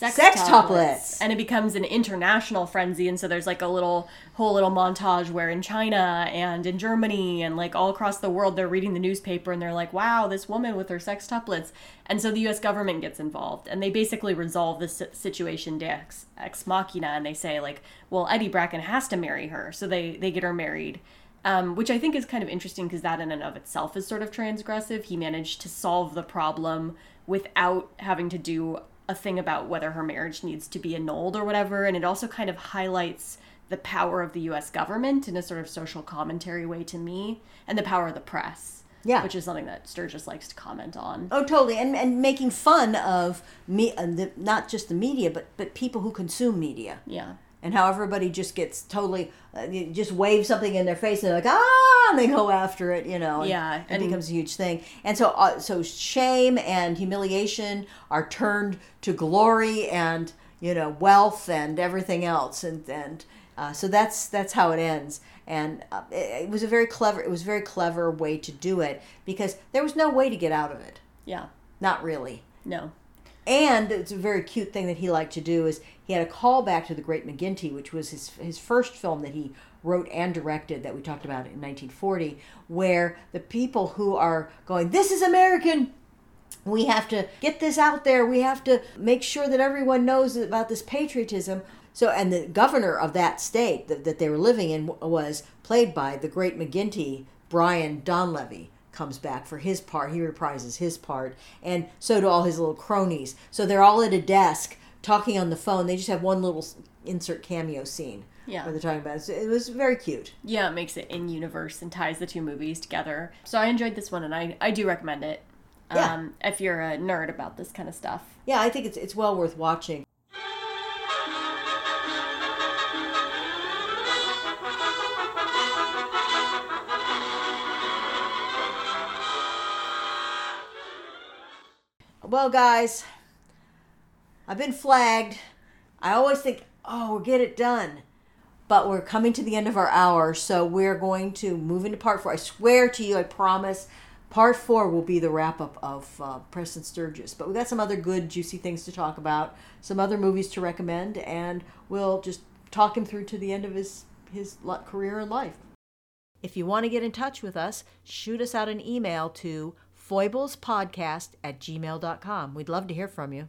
sextuplets, and it becomes an international frenzy, and so there's like a little whole little montage where in China and in Germany and like all across the world they're reading the newspaper and they're like, wow, this woman with her sextuplets. And so the U S government gets involved, and they basically resolve this situation ex, ex machina, and they say like, well, Eddie Bracken has to marry her, so they they get her married, um which I think is kind of interesting because that in and of itself is sort of transgressive. He managed to solve the problem without having to do a thing about whether her marriage needs to be annulled or whatever, and it also kind of highlights the power of the U S government in a sort of social commentary way to me, and the power of the press, yeah, which is something that Sturges likes to comment on. Oh, totally, and and making fun of me, uh, the, not just the media, but but people who consume media, yeah, and how everybody just gets totally uh, just wave something in their face and they're like, ah, and they go after it, you know, and, yeah, and, and it becomes a huge thing. And so uh, so shame and humiliation are turned to glory and, you know, wealth and everything else, and and uh, so that's that's how it ends. And uh, it, it was a very clever it was a very clever way to do it, because there was no way to get out of it. Yeah, not really. No. And it's a very cute thing that he liked to do is he had a callback to The Great McGinty, which was his his first film that he wrote and directed that we talked about in nineteen forty, where the people who are going, this is American, we have to get this out there, we have to make sure that everyone knows about this patriotism. So, and the governor of that state that, that they were living in was played by the Great McGinty, Brian Donlevy. Comes back for his part. He reprises his part, and so do all his little cronies. So they're all at a desk talking on the phone. They just have one little insert cameo scene, yeah, where they're talking about it. So it was very cute. Yeah, it makes it in universe and ties the two movies together. So I enjoyed this one, and I I do recommend it. Yeah. Um, if you're a nerd about this kind of stuff. Yeah, I think it's it's well worth watching. Well, guys, I've been flagged. I always think, oh, we'll get it done. But we're coming to the end of our hour, so we're going to move into part four. I swear to you, I promise, part four will be the wrap-up of uh, Preston Sturges. But we got some other good, juicy things to talk about, some other movies to recommend, and we'll just talk him through to the end of his, his career and life. If you want to get in touch with us, shoot us out an email to foiblespodcast at gmail dot com. We'd love to hear from you.